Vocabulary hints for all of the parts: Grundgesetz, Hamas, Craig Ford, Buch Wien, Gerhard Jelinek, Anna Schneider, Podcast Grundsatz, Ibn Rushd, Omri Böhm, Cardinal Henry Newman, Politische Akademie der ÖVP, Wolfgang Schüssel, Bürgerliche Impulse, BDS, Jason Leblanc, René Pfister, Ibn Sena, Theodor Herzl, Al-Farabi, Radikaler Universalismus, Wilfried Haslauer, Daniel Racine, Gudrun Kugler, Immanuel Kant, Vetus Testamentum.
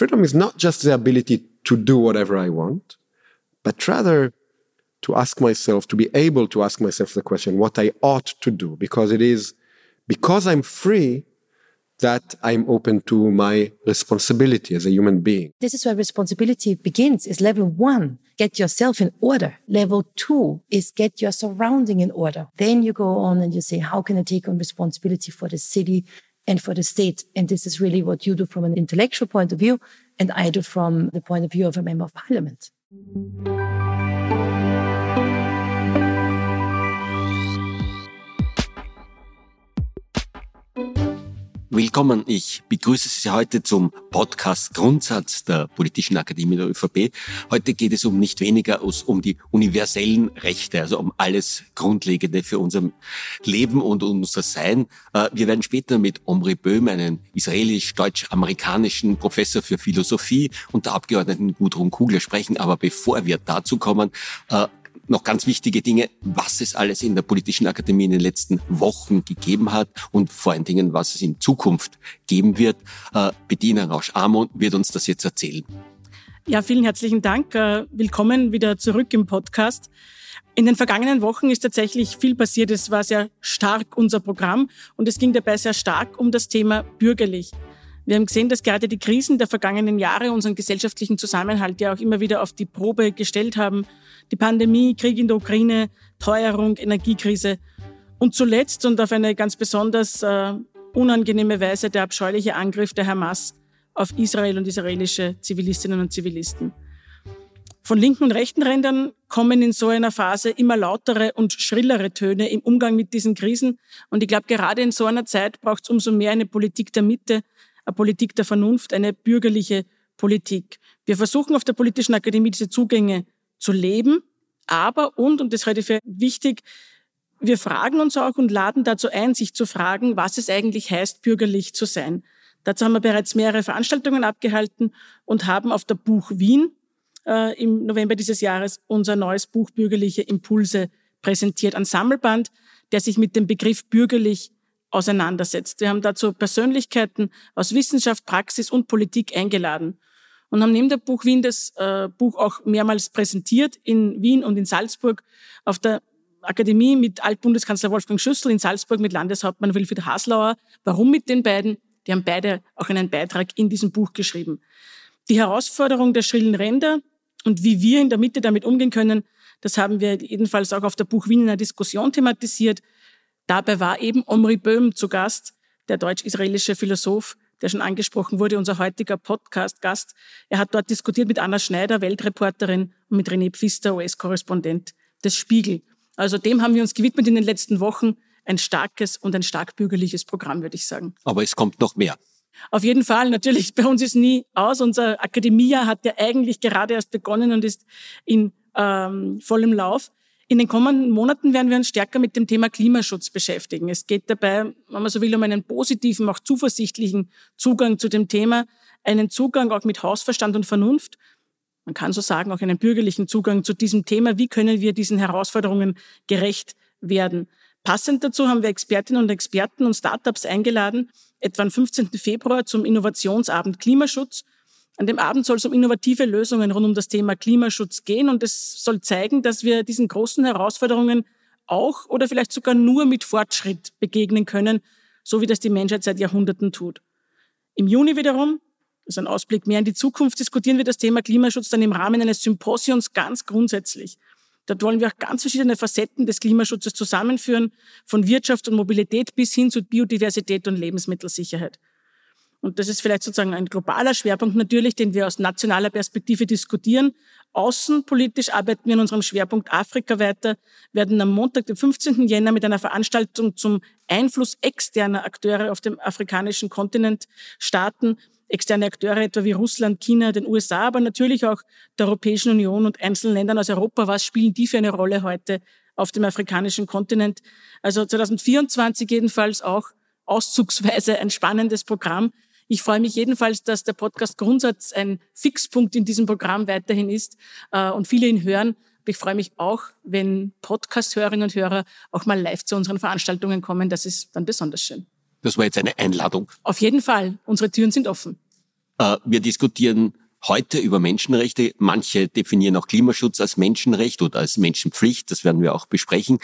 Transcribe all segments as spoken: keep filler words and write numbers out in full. Freedom is not just the ability to do whatever I want, but rather to ask myself, to be able to ask myself the question, what I ought to do, because it is, because I'm free, that I'm open to my responsibility as a human being. This is where responsibility begins, is level one, get yourself in order. Level two is get your surrounding in order. Then you go on and you say, how can I take on responsibility for the city and for the state? And this is really what you do from an intellectual point of view, and I do from the point of view of a member of parliament. Willkommen, ich begrüße Sie heute zum Podcast Grundsatz der Politischen Akademie der ÖVP. Heute geht es um nicht weniger als um die universellen Rechte, also um alles Grundlegende für unser Leben und unser Sein. Wir werden später mit Omri Böhm, einem israelisch-deutsch-amerikanischen Professor für Philosophie, und der Abgeordneten Gudrun Kugler sprechen. Aber bevor wir dazu kommen, noch ganz wichtige Dinge, was es alles in der Politischen Akademie in den letzten Wochen gegeben hat und vor allen Dingen, was es in Zukunft geben wird. Bettina Rausch-Amon wird uns das jetzt erzählen. Ja, vielen herzlichen Dank. Willkommen wieder zurück im Podcast. In den vergangenen Wochen ist tatsächlich viel passiert. Es war sehr stark unser Programm und es ging dabei sehr stark um das Thema bürgerlich. Wir haben gesehen, dass gerade die Krisen der vergangenen Jahre unseren gesellschaftlichen Zusammenhalt ja auch immer wieder auf die Probe gestellt haben. Die Pandemie, Krieg in der Ukraine, Teuerung, Energiekrise und zuletzt und auf eine ganz besonders äh, unangenehme Weise der abscheuliche Angriff der Hamas auf Israel und israelische Zivilistinnen und Zivilisten. Von linken und rechten Rändern kommen in so einer Phase immer lautere und schrillere Töne im Umgang mit diesen Krisen. Und ich glaube, gerade in so einer Zeit braucht es umso mehr eine Politik der Mitte, eine Politik der Vernunft, eine bürgerliche Politik. Wir versuchen auf der Politischen Akademie diese Zugänge zu leben, aber und, und das halte ich für wichtig, wir fragen uns auch und laden dazu ein, sich zu fragen, was es eigentlich heißt, bürgerlich zu sein. Dazu haben wir bereits mehrere Veranstaltungen abgehalten und haben auf der Buch Wien äh, im November dieses Jahres unser neues Buch Bürgerliche Impulse präsentiert, ein Sammelband, der sich mit dem Begriff bürgerlich auseinandersetzt. Wir haben dazu Persönlichkeiten aus Wissenschaft, Praxis und Politik eingeladen und haben neben der Buch Wien das äh, Buch auch mehrmals präsentiert in Wien und in Salzburg, auf der Akademie mit Altbundeskanzler Wolfgang Schüssel, in Salzburg mit Landeshauptmann Wilfried Haslauer. Warum mit den beiden? Die haben beide auch einen Beitrag in diesem Buch geschrieben. Die Herausforderung der schrillen Ränder und wie wir in der Mitte damit umgehen können, das haben wir jedenfalls auch auf der Buch Wien in einer Diskussion thematisiert. Dabei war eben Omri Böhm zu Gast, der deutsch-israelische Philosoph, der schon angesprochen wurde, unser heutiger Podcast-Gast. Er hat dort diskutiert mit Anna Schneider, Weltreporterin, und mit René Pfister, U S-Korrespondent des SPIEGEL. Also dem haben wir uns gewidmet in den letzten Wochen. Ein starkes und ein stark bürgerliches Programm, würde ich sagen. Aber es kommt noch mehr. Auf jeden Fall, natürlich, bei uns ist nie aus. Unser Akademiejahr hat ja eigentlich gerade erst begonnen und ist in ähm, vollem Lauf. In den kommenden Monaten werden wir uns stärker mit dem Thema Klimaschutz beschäftigen. Es geht dabei, wenn man so will, um einen positiven, auch zuversichtlichen Zugang zu dem Thema, einen Zugang auch mit Hausverstand und Vernunft. Man kann so sagen, auch einen bürgerlichen Zugang zu diesem Thema. Wie können wir diesen Herausforderungen gerecht werden? Passend dazu haben wir Expertinnen und Experten und Startups eingeladen, etwa am fünfzehnten Februar zum Innovationsabend Klimaschutz. An dem Abend soll es um innovative Lösungen rund um das Thema Klimaschutz gehen und es soll zeigen, dass wir diesen großen Herausforderungen auch oder vielleicht sogar nur mit Fortschritt begegnen können, so wie das die Menschheit seit Jahrhunderten tut. Im Juni wiederum, das ist ein Ausblick mehr in die Zukunft, diskutieren wir das Thema Klimaschutz dann im Rahmen eines Symposions ganz grundsätzlich. Dort wollen wir auch ganz verschiedene Facetten des Klimaschutzes zusammenführen, von Wirtschaft und Mobilität bis hin zu Biodiversität und Lebensmittelsicherheit. Und das ist vielleicht sozusagen ein globaler Schwerpunkt natürlich, den wir aus nationaler Perspektive diskutieren. Außenpolitisch arbeiten wir in unserem Schwerpunkt Afrika weiter, werden am Montag, dem fünfzehnten Jänner, mit einer Veranstaltung zum Einfluss externer Akteure auf dem afrikanischen Kontinent starten. Externe Akteure etwa wie Russland, China, den U S A, aber natürlich auch der Europäischen Union und einzelnen Ländern aus Europa. Was spielen die für eine Rolle heute auf dem afrikanischen Kontinent? Also zwanzig vierundzwanzig jedenfalls auch auszugsweise ein spannendes Programm. Ich freue mich jedenfalls, dass der Podcast Grundsatz ein Fixpunkt in diesem Programm weiterhin ist äh, und viele ihn hören. Ich freue mich auch, wenn Podcast-Hörerinnen und Hörer auch mal live zu unseren Veranstaltungen kommen. Das ist dann besonders schön. Das war jetzt eine Einladung. Auf jeden Fall. Unsere Türen sind offen. Wir diskutieren heute über Menschenrechte. Manche definieren auch Klimaschutz als Menschenrecht oder als Menschenpflicht. Das werden wir auch besprechen.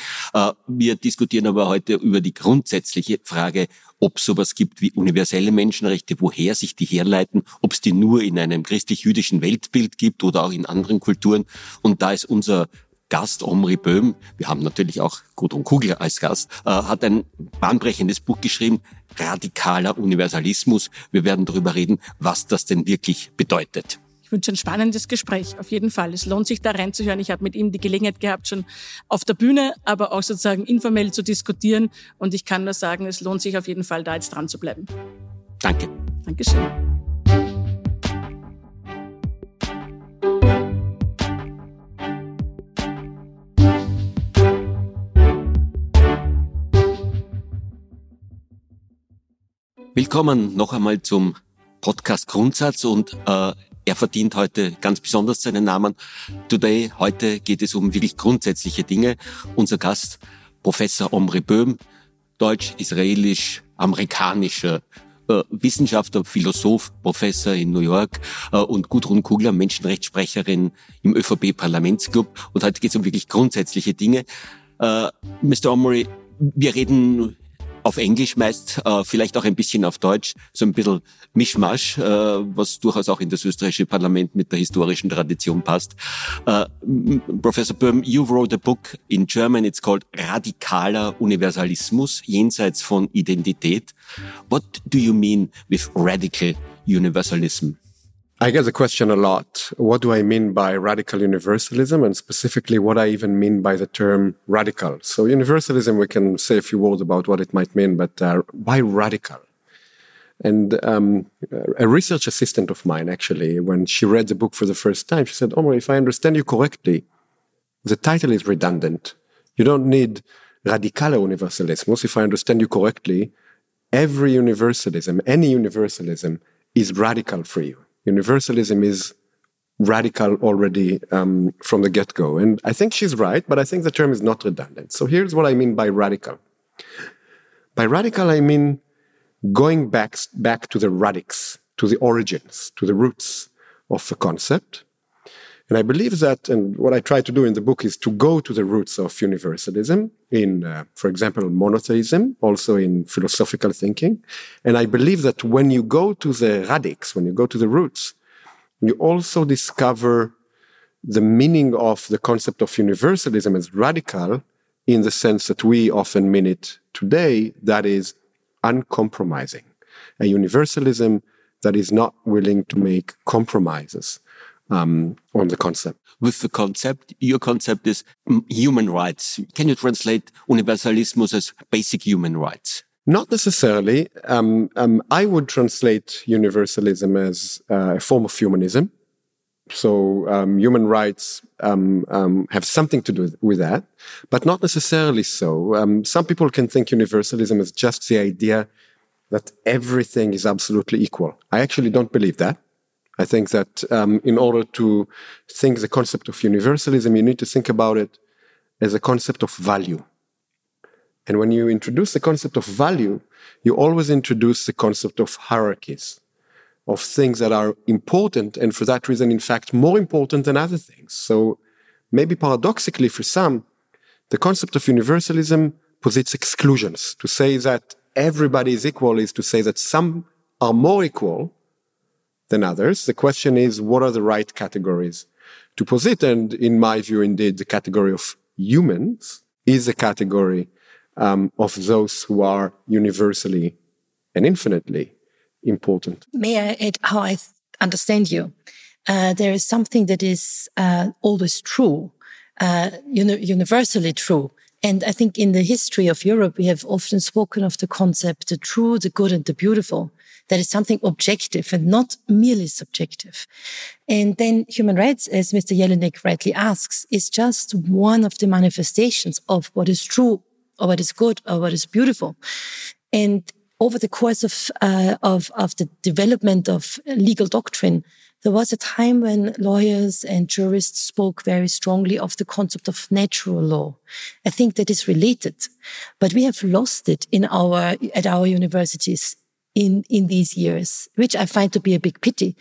Wir diskutieren aber heute über die grundsätzliche Frage, ob es sowas gibt wie universelle Menschenrechte, woher sich die herleiten, ob es die nur in einem christlich-jüdischen Weltbild gibt oder auch in anderen Kulturen. Und da ist unser Gast Omri Böhm, wir haben natürlich auch Gudrun Kugler als Gast, äh, hat ein bahnbrechendes Buch geschrieben, Radikaler Universalismus. Wir werden darüber reden, was das denn wirklich bedeutet. Ich wünsche ein spannendes Gespräch, auf jeden Fall. Es lohnt sich, da reinzuhören. Ich habe mit ihm die Gelegenheit gehabt, schon auf der Bühne, aber auch sozusagen informell zu diskutieren. Und ich kann nur sagen, es lohnt sich auf jeden Fall, da jetzt dran zu bleiben. Danke. Dankeschön. Willkommen noch einmal zum Podcast Grundsatz und äh, er verdient heute ganz besonders seinen Namen. Today, heute geht es um wirklich grundsätzliche Dinge. Unser Gast, Professor Omri Böhm, deutsch-israelisch-amerikanischer äh, Wissenschaftler, Philosoph, Professor in New York äh, und Gudrun Kugler, Menschenrechtssprecherin im ÖVP-Parlamentsclub. Und heute geht es um wirklich grundsätzliche Dinge. Äh, Mister Omri, wir reden auf Englisch meist, äh, vielleicht auch ein bisschen auf Deutsch, so ein bisschen Mischmasch, äh, was durchaus auch in das österreichische Parlament mit der historischen Tradition passt. Uh, Professor Böhm, you wrote a book in German, it's called Radikaler Universalismus, jenseits von Identität. What do you mean with radical universalism? I get the question a lot. What do I mean by radical universalism, and specifically what I even mean by the term radical? So universalism, we can say a few words about what it might mean, but uh, why radical? And um, a research assistant of mine, actually, when she read the book for the first time, she said, Omri, if I understand you correctly, the title is redundant. You don't need Radikaler Universalismus. If I understand you correctly, every universalism, any universalism is radical for you. Universalism is radical already um, from the get-go. And I think she's right, but I think the term is not redundant. So here's what I mean by radical. By radical, I mean going back, back to the radix, to the origins, to the roots of a concept. And I believe that, and what I try to do in the book is to go to the roots of universalism in, uh, for example, monotheism, also in philosophical thinking. And I believe that when you go to the radix, when you go to the roots, you also discover the meaning of the concept of universalism as radical in the sense that we often mean it today, that is uncompromising, a universalism that is not willing to make compromises. Um, on the concept. With the concept, your concept is human rights. Can you translate universalismus as basic human rights? Not necessarily. Um, um, I would translate universalism as uh, a form of humanism. So um, human rights um, um, have something to do with that, but not necessarily so. Um, some people can think universalism is just the idea that everything is absolutely equal. I actually don't believe that. I think that um, in order to think the concept of universalism, you need to think about it as a concept of value. And when you introduce the concept of value, you always introduce the concept of hierarchies, of things that are important, and for that reason, in fact, more important than other things. So maybe paradoxically for some, the concept of universalism posits exclusions. To say that everybody is equal is to say that some are more equal than others. The question is, what are the right categories to posit? And in my view, indeed, the category of humans is a category um, of those who are universally and infinitely important. May I add how I th- understand you? Uh, there is something that is uh, always true, uh, uni- universally true. And I think in the history of Europe, we have often spoken of the concept, the true, the good, and the beautiful. That is something objective and not merely subjective. And then human rights, as Mister Jelinek rightly asks, is just one of the manifestations of what is true or what is good or what is beautiful. And over the course of, uh, of, of the development of legal doctrine, there was a time when lawyers and jurists spoke very strongly of the concept of natural law. I think that is related, but we have lost it in our, at our universities. in, in these years, which I find to be a big pity.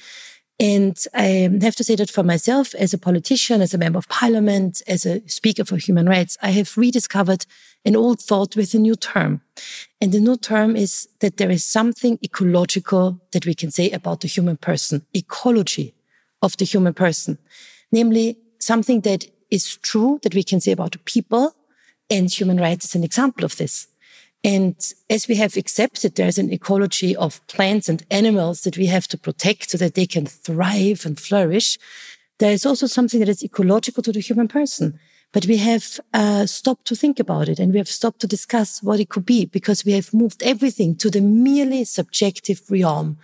And I have to say that for myself, as a politician, as a member of parliament, as a speaker for human rights, I have rediscovered an old thought with a new term. And the new term is that there is something ecological that we can say about the human person, ecology of the human person, namely something that is true that we can say about the people, and human rights is an example of this. And as we have accepted there's an ecology of plants and animals that we have to protect so that they can thrive and flourish, there is also something that is ecological to the human person. But we have uh, stopped to think about it, and we have stopped to discuss what it could be, because we have moved everything to the merely subjective realm.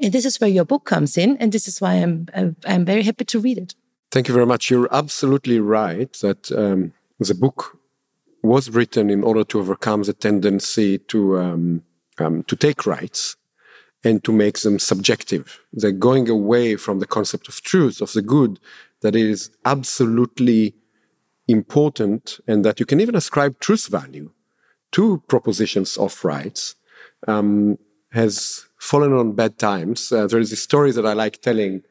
And this is where your book comes in, and this is why I'm I'm very happy to read it. Thank you very much. You're absolutely right that um, the book was written in order to overcome the tendency to um, um, to take rights and to make them subjective. They're going away from the concept of truth, of the good, that is absolutely important, and that you can even ascribe truth value to propositions of rights, um, has fallen on bad times. Uh, there is a story that I like telling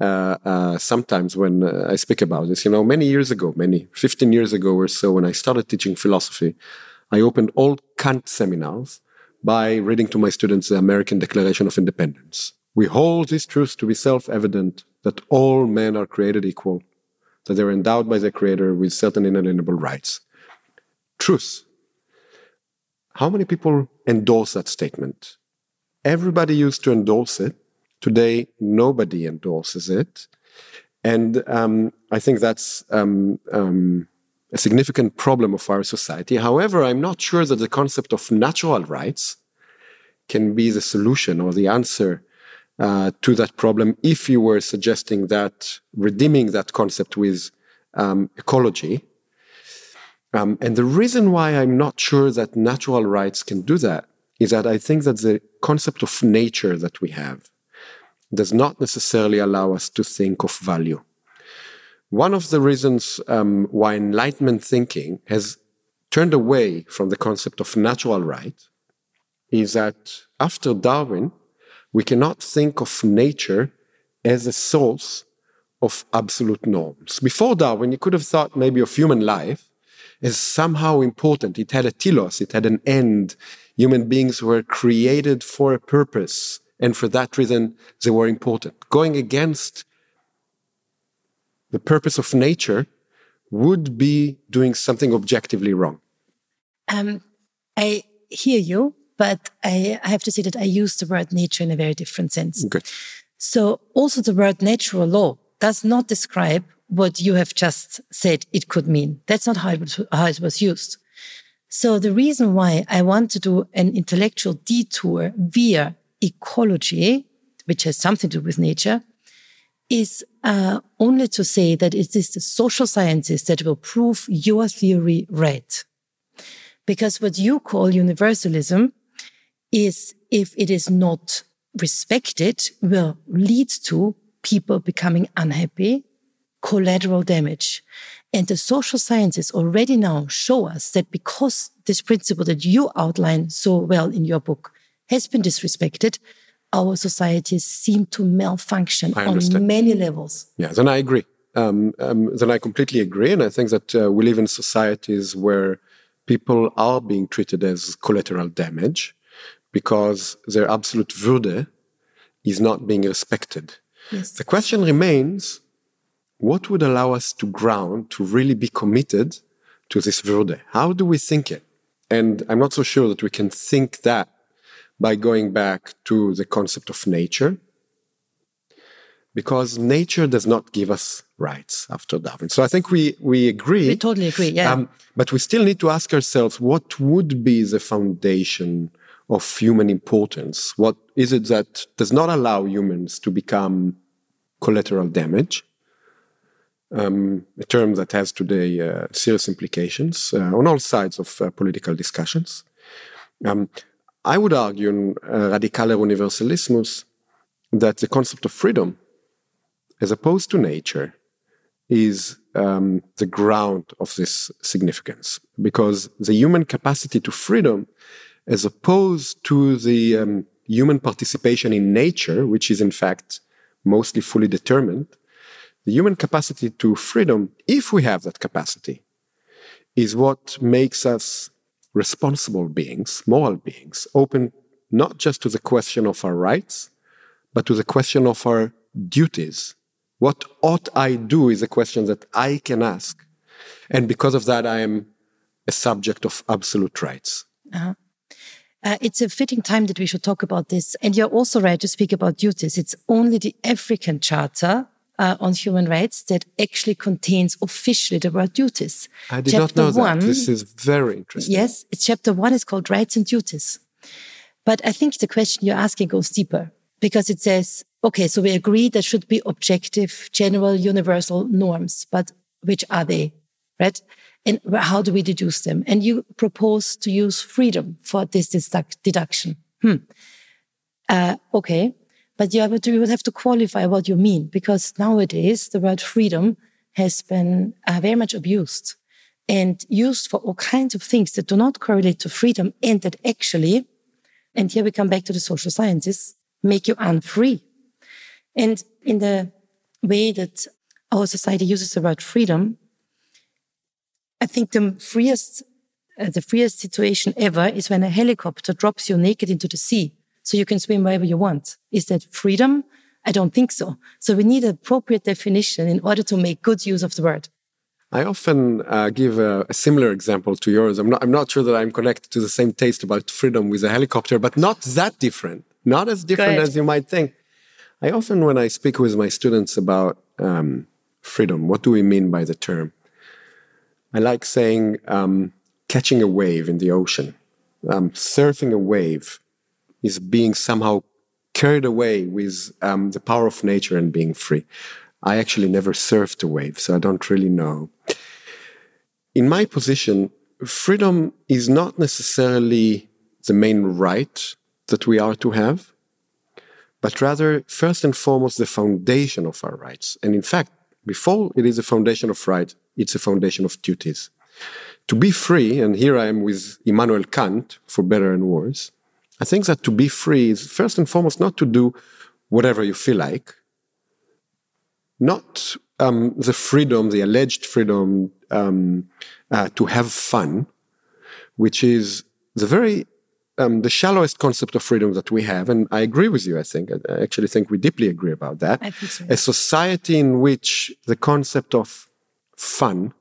Uh, uh, sometimes when uh, I speak about this, you know, many years ago, many, fifteen years ago or so, when I started teaching philosophy, I opened all Kant seminars by reading to my students the American Declaration of Independence. We hold this truth to be self-evident, that all men are created equal, that they're endowed by their creator with certain inalienable rights. Truth. How many people endorse that statement? Everybody used to endorse it. Today, nobody endorses it. And um, I think that's um, um, a significant problem of our society. However, I'm not sure that the concept of natural rights can be the solution or the answer uh, to that problem, if you were suggesting that redeeming that concept with um, ecology. Um, and the reason why I'm not sure that natural rights can do that is that I think that the concept of nature that we have does not necessarily allow us to think of value. One of the reasons um, why Enlightenment thinking has turned away from the concept of natural right is that after Darwin, we cannot think of nature as a source of absolute norms. Before Darwin, you could have thought maybe of human life as somehow important. It had a telos, it had an end. Human beings were created for a purpose, and for that reason, they were important. Going against the purpose of nature would be doing something objectively wrong. Um, I hear you, but I, I have to say that I use the word nature in a very different sense. Okay. So also the word natural law does not describe what you have just said it could mean. That's not how it was, how it was used. So the reason why I want to do an intellectual detour via ecology, which has something to do with nature, is uh, only to say that it is the social sciences that will prove your theory right. Because what you call universalism is, if it is not respected, will lead to people becoming unhappy, collateral damage. And the social sciences already now show us that, because this principle that you outline so well in your book has been disrespected, our societies seem to malfunction on many levels. Yeah, then I agree. Um, um, then I completely agree. And I think that uh, we live in societies where people are being treated as collateral damage because their absolute Würde is not being respected. Yes. The question remains, what would allow us to ground, to really be committed to this Würde? How do we think it? And I'm not so sure that we can think that by going back to the concept of nature, because nature does not give us rights after Darwin. So I think we we agree. We totally agree, yeah. Um, but we still need to ask ourselves, what would be the foundation of human importance? What is it that does not allow humans to become collateral damage? Um, a term that has today uh, serious implications uh, on all sides of uh, political discussions. Um, I would argue in uh, Radikaler Universalismus that the concept of freedom, as opposed to nature, is um, the ground of this significance. Because the human capacity to freedom, as opposed to the um, human participation in nature, which is in fact mostly fully determined, the human capacity to freedom, if we have that capacity, is what makes us responsible beings, moral beings, open not just to the question of our rights, but to the question of our duties. What ought I do is a question that I can ask. And because of that, I am a subject of absolute rights. Uh-huh. Uh, it's a fitting time that we should talk about this. And you're also right to speak about duties. It's only the African Charter uh, on Human Rights that actually contains officially the word duties. I did chapter not know one, that. This is very interesting. Yes, it's chapter one is called Rights and Duties. But I think the question you're asking goes deeper, because it says, okay, so we agree there should be objective, general, universal norms, but which are they, right? And how do we deduce them? And you propose to use freedom for this deduction. Hmm. Uh, okay, but you would have to qualify what you mean, because nowadays the word freedom has been uh, very much abused and used for all kinds of things that do not correlate to freedom and that actually, and here we come back to the social sciences, make you unfree. And in the way that our society uses the word freedom, I think the freest, uh, the freest situation ever is when a helicopter drops you naked into the sea so you can swim wherever you want. Is that freedom? I don't think so. So we need an appropriate definition in order to make good use of the word. I often uh, give a, a similar example to yours. I'm not, I'm not sure that I'm connected to the same taste about freedom with a helicopter, but not that different. Not as different as you might think. I often, when I speak with my students about um, freedom, what do we mean by the term? I like saying um, catching a wave in the ocean. Um, surfing a wave is being somehow carried away with um, the power of nature and being free. I actually never surfed a wave, so I don't really know. In my position, freedom is not necessarily the main right that we are to have, but rather, first and foremost, the foundation of our rights. And in fact, before it is a foundation of rights, it's a foundation of duties. To be free, and here I am with Immanuel Kant, for better and worse, I think that to be free is first and foremost not to do whatever you feel like, not um, the freedom, the alleged freedom um, uh, to have fun, which is the very... Um, the shallowest concept of freedom that we have, and I agree with you, I think. I actually think we deeply agree about that. I think so. A society in which the concept of fun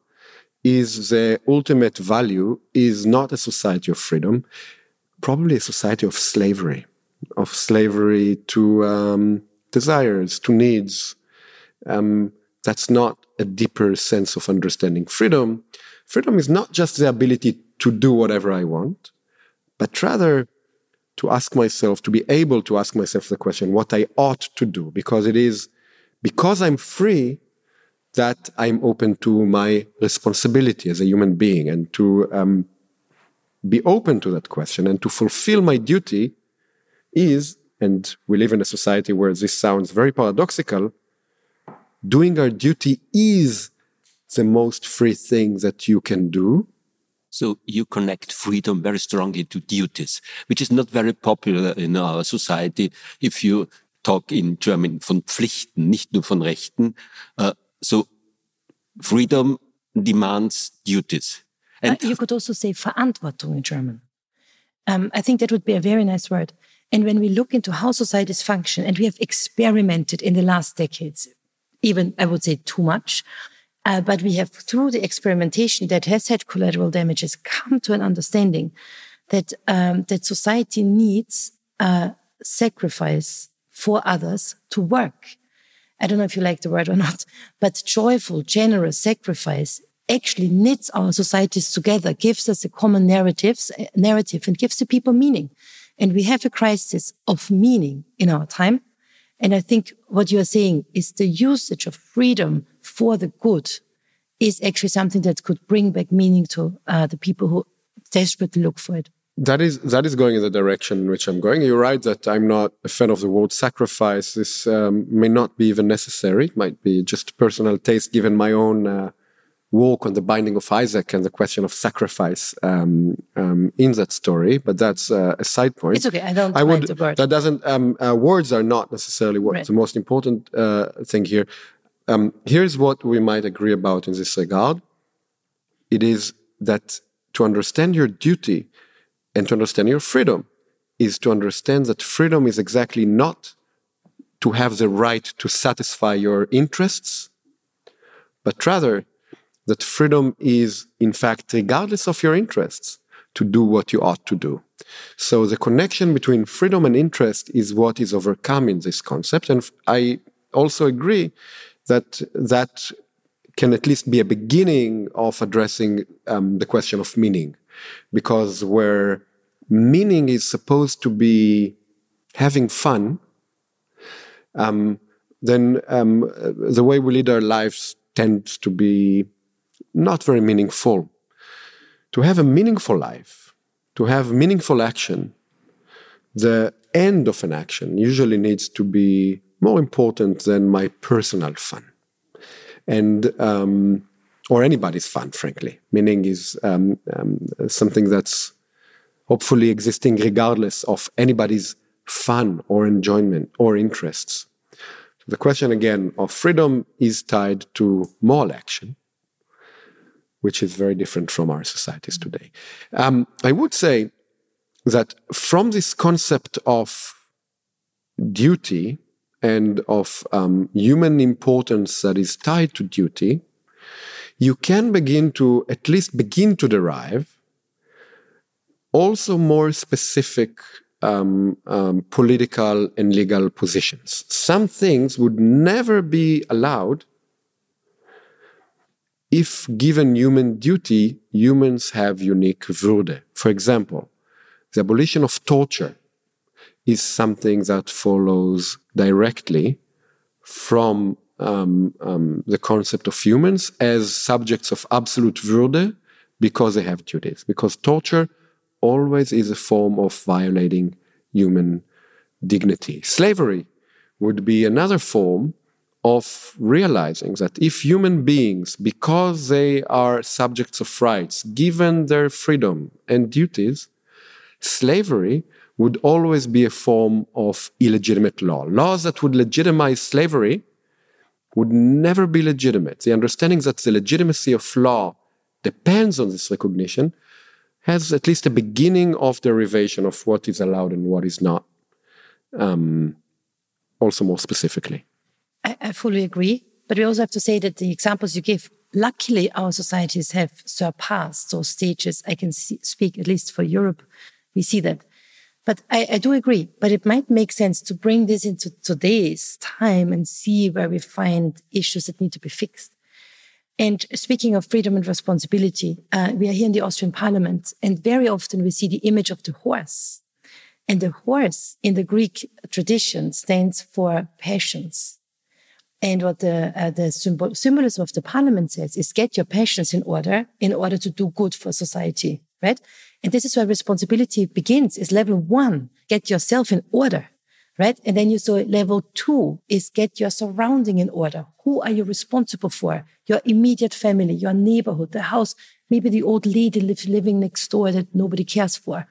is the ultimate value is not a society of freedom, probably a society of slavery, of slavery to um, desires, to needs. Um, that's not a deeper sense of understanding freedom. Freedom is not just the ability to do whatever I want, but rather to ask myself, to be able to ask myself the question, what I ought to do, because it is because I'm free that I'm open to my responsibility as a human being and to um, be open to that question and to fulfill my duty is, and we live in a society where this sounds very paradoxical, doing our duty is the most free thing that you can do. So you connect freedom very strongly to duties, which is not very popular in our society. If you talk in German von Pflichten, nicht nur von Rechten. Uh, so freedom demands duties. And uh, you could also say Verantwortung in German. Um, I think that would be a very nice word. And when we look into how societies function, and we have experimented in the last decades, even I would say too much, Uh, but we have, through the experimentation that has had collateral damages, come to an understanding that um, that society needs uh, sacrifice for others to work. I don't know if you like the word or not, but joyful, generous sacrifice actually knits our societies together, gives us a common narratives, narrative and gives the people meaning. And we have a crisis of meaning in our time. And I think what you are saying is the usage of freedom for the good is actually something that could bring back meaning to uh, the people who desperately look for it. That is that is going in the direction in which I'm going. You're right that I'm not a fan of the word sacrifice. This um, may not be even necessary. It might be just personal taste given my own uh, work on the Binding of Isaac and the question of sacrifice um, um, in that story, but that's uh, a side point. It's okay, I don't I mind would, the word. That doesn't, um, uh, words are not necessarily what's right. The most important uh, thing here. Um, here's what we might agree about in this regard. It is that to understand your duty and to understand your freedom is to understand that freedom is exactly not to have the right to satisfy your interests, but rather that freedom is, in fact, regardless of your interests, to do what you ought to do. So the connection between freedom and interest is what is overcome in this concept. And I also agree that that can at least be a beginning of addressing um, the question of meaning. Because where meaning is supposed to be having fun, um, then um, the way we lead our lives tends to be not very meaningful. To have a meaningful life, to have meaningful action, the end of an action usually needs to be more important than my personal fun. And um, or anybody's fun, frankly. Meaning is um, um, something that's hopefully existing regardless of anybody's fun or enjoyment or interests. So the question again of freedom is tied to moral action, which is very different from our societies today. Um, I would say that from this concept of duty and of um, human importance that is tied to duty, you can begin to, at least begin to derive, also more specific um, um, political and legal positions. Some things would never be allowed if given human duty, humans have unique Würde. For example, the abolition of torture is something that follows directly from um, um, the concept of humans as subjects of absolute Würde because they have duties. Because torture always is a form of violating human dignity. Slavery would be another form of realizing that if human beings, because they are subjects of rights, given their freedom and duties, slavery would always be a form of illegitimate law. Laws that would legitimize slavery would never be legitimate. The understanding that the legitimacy of law depends on this recognition has at least a beginning of derivation of what is allowed and what is not, um, also more specifically. I fully agree. But we also have to say that the examples you give, luckily our societies have surpassed those stages. I can see, speak at least for Europe. We see that. But I, I do agree. But it might make sense to bring this into today's time and see where we find issues that need to be fixed. And speaking of freedom and responsibility, uh, we are here in the Austrian parliament. And very often we see the image of the horse. And the horse in the Greek tradition stands for passions. And what the uh, the symbol, symbolism of the parliament says is get your passions in order, in order to do good for society, right? And this is where responsibility begins, is level one, get yourself in order, right? And then you saw level two is get your surrounding in order. Who are you responsible for? Your immediate family, your neighborhood, the house, maybe the old lady living next door that nobody cares for.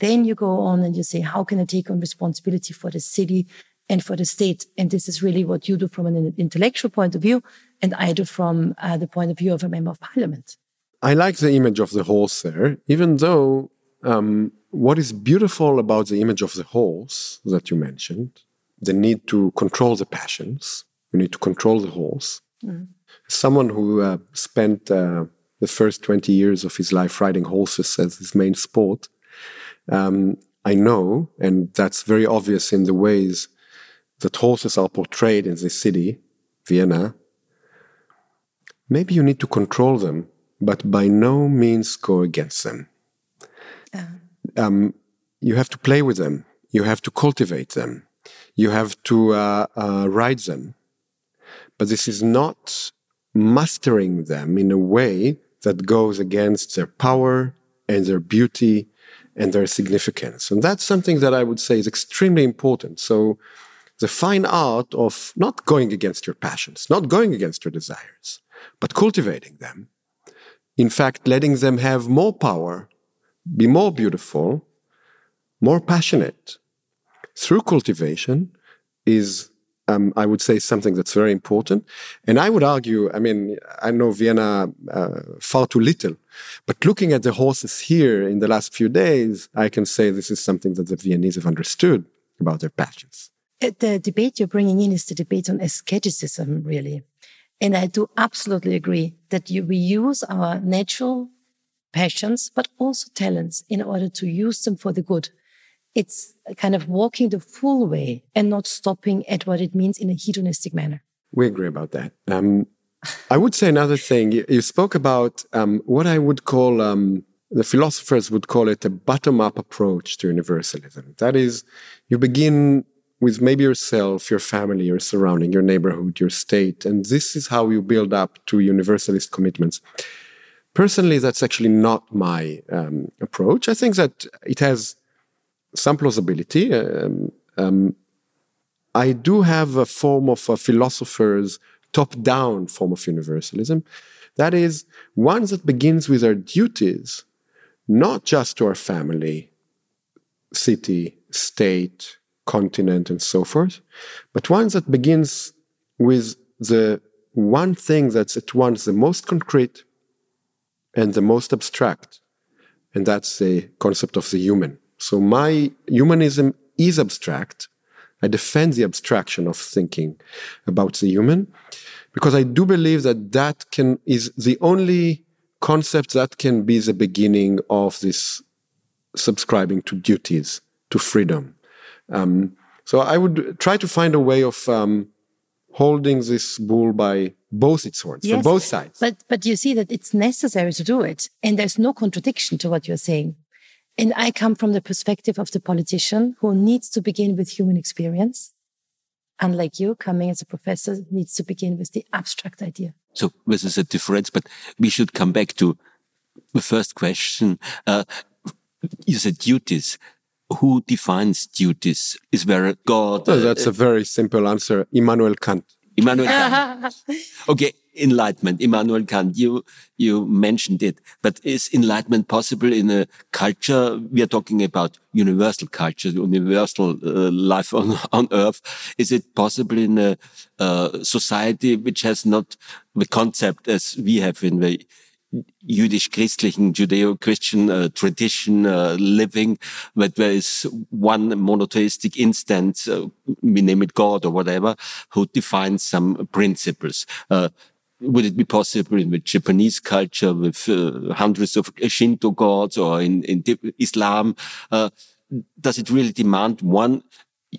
Then you go on and you say, how can I take on responsibility for the city and for the state? And this is really what you do from an intellectual point of view, and I do from uh, the point of view of a member of parliament. I like the image of the horse there, even though um, what is beautiful about the image of the horse that you mentioned, the need to control the passions, you need to control the horse. Mm. Someone who uh, spent uh, the first twenty years of his life riding horses as his main sport, um, I know, and that's very obvious in the ways that horses are portrayed in this city, Vienna. Maybe you need to control them, but by no means go against them. Uh. Um, you have to play with them. You have to cultivate them. You have to uh, uh, ride them. But this is not mastering them in a way that goes against their power and their beauty and their significance. And that's something that I would say is extremely important. So the fine art of not going against your passions, not going against your desires, but cultivating them, in fact letting them have more power, be more beautiful, more passionate. Through cultivation is, um, I would say, something that's very important. And I would argue, I mean, I know Vienna uh, far too little, but looking at the horses here in the last few days, I can say this is something that the Viennese have understood about their passions. The debate you're bringing in is the debate on asceticism, really. And I do absolutely agree that you, we use our natural passions, but also talents in order to use them for the good. It's kind of walking the full way and not stopping at what it means in a hedonistic manner. We agree about that. Um, I would say another thing. You, you spoke about um, what I would call, um, the philosophers would call it a bottom-up approach to universalism. That is, you begin with maybe yourself, your family, your surrounding, your neighborhood, your state, and this is how you build up to universalist commitments. Personally, that's actually not my um, approach. I think that it has some plausibility. Um, um, I do have a form of a philosopher's top-down form of universalism. That is, one that begins with our duties, not just to our family, city, state, continent, and so forth, but one that begins with the one thing that's at once the most concrete and the most abstract, and that's the concept of the human. So my humanism is abstract. I defend the abstraction of thinking about the human because I do believe that that can is the only concept that can be the beginning of this subscribing to duties, to freedom. Um, so I would try to find a way of um, holding this bull by both its horns, yes, from both sides. But but you see that it's necessary to do it, and there's no contradiction to what you're saying. And I come from the perspective of the politician who needs to begin with human experience. Unlike you, coming as a professor, needs to begin with the abstract idea. So this is a difference, but we should come back to the first question. Uh, you said duties. Who defines duties? Is there a God? Oh, that's uh, a very simple answer. Immanuel Kant. Immanuel Kant. Okay, Enlightenment. Immanuel Kant. You you mentioned it, but is Enlightenment possible in a culture? We are talking about universal culture, universal uh, life on on Earth. Is it possible in a uh, society which has not the concept as we have in the Jüdisch-christlichen, Judeo-Christian uh, tradition uh, living, that there is one monotheistic instance, uh, we name it God or whatever, who defines some principles. Uh, would it be possible in the Japanese culture with uh, hundreds of Shinto gods or in, in Islam? Uh, does it really demand one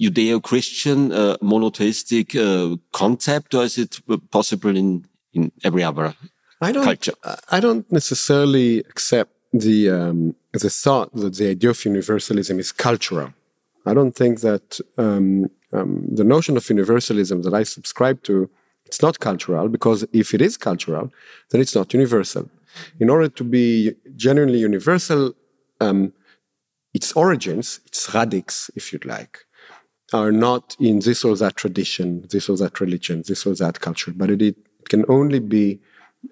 Judeo-Christian uh, monotheistic uh, concept, or is it possible in, in every other I don't. Culture. I don't necessarily accept the um, the thought that the idea of universalism is cultural. I don't think that um, um, the notion of universalism that I subscribe to, it's not cultural, because if it is cultural, then it's not universal. In order to be genuinely universal, um, its origins, its radix, if you'd like, are not in this or that tradition, this or that religion, this or that culture, but it, it can only be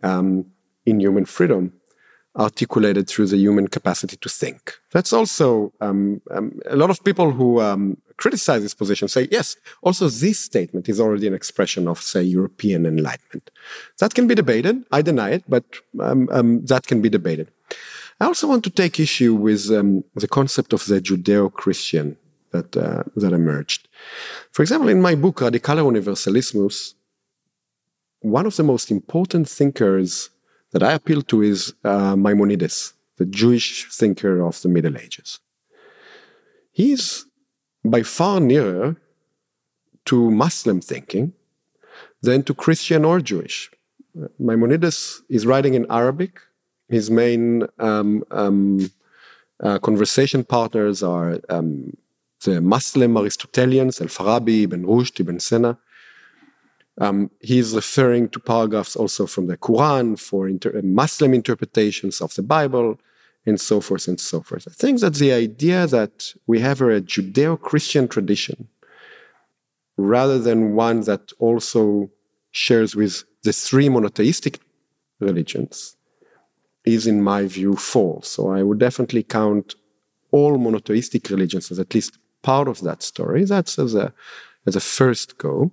Um, in human freedom, articulated through the human capacity to think. That's also, um, um, a lot of people who um, criticize this position say, yes, also this statement is already an expression of, say, European Enlightenment. That can be debated. I deny it, but um, um, that can be debated. I also want to take issue with um, the concept of the Judeo-Christian that, uh, that emerged. For example, in my book, Radikaler Universalismus, one of the most important thinkers that I appeal to is uh, Maimonides, the Jewish thinker of the Middle Ages. He's by far nearer to Muslim thinking than to Christian or Jewish. Maimonides is writing in Arabic. His main um, um, uh, conversation partners are um, the Muslim Aristotelians, Al-Farabi, Ibn Rushd, Ibn Sena. Um, he's referring to paragraphs also from the Quran for inter- Muslim interpretations of the Bible and so forth and so forth. I think that the idea that we have a Judeo-Christian tradition rather than one that also shares with the three monotheistic religions is, in my view, false. So I would definitely count all monotheistic religions as at least part of that story. That's as a, as a first go.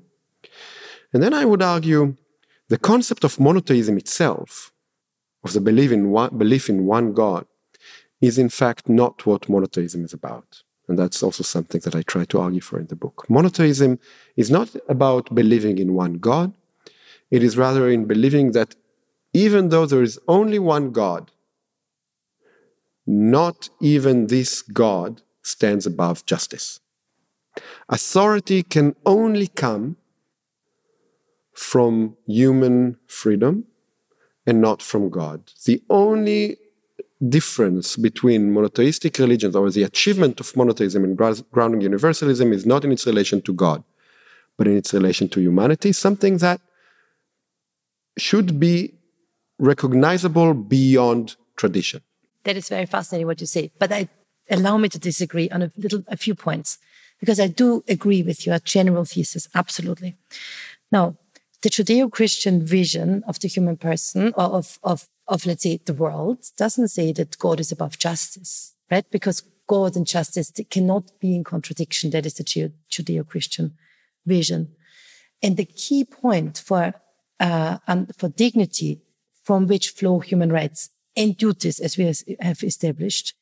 And then I would argue the concept of monotheism itself, of the belief in one, belief in one God, is in fact not what monotheism is about. And that's also something that I try to argue for in the book. Monotheism is not about believing in one God. It is rather in believing that even though there is only one God, not even this God stands above justice. Authority can only come from human freedom and not from God. The only difference between monotheistic religions, or the achievement of monotheism and grounding universalism, is not in its relation to God, but in its relation to humanity, something that should be recognizable beyond tradition. That is very fascinating what you say, but I allow me to disagree on a little, a few points, because I do agree with your general thesis, absolutely. Now, the Judeo-Christian vision of the human person, or of, of, of, let's say, the world, doesn't say that God is above justice, right? Because God and justice cannot be in contradiction. That is the Judeo-Christian vision. And the key point for, uh, and for dignity, from which flow human rights and duties, as we have established,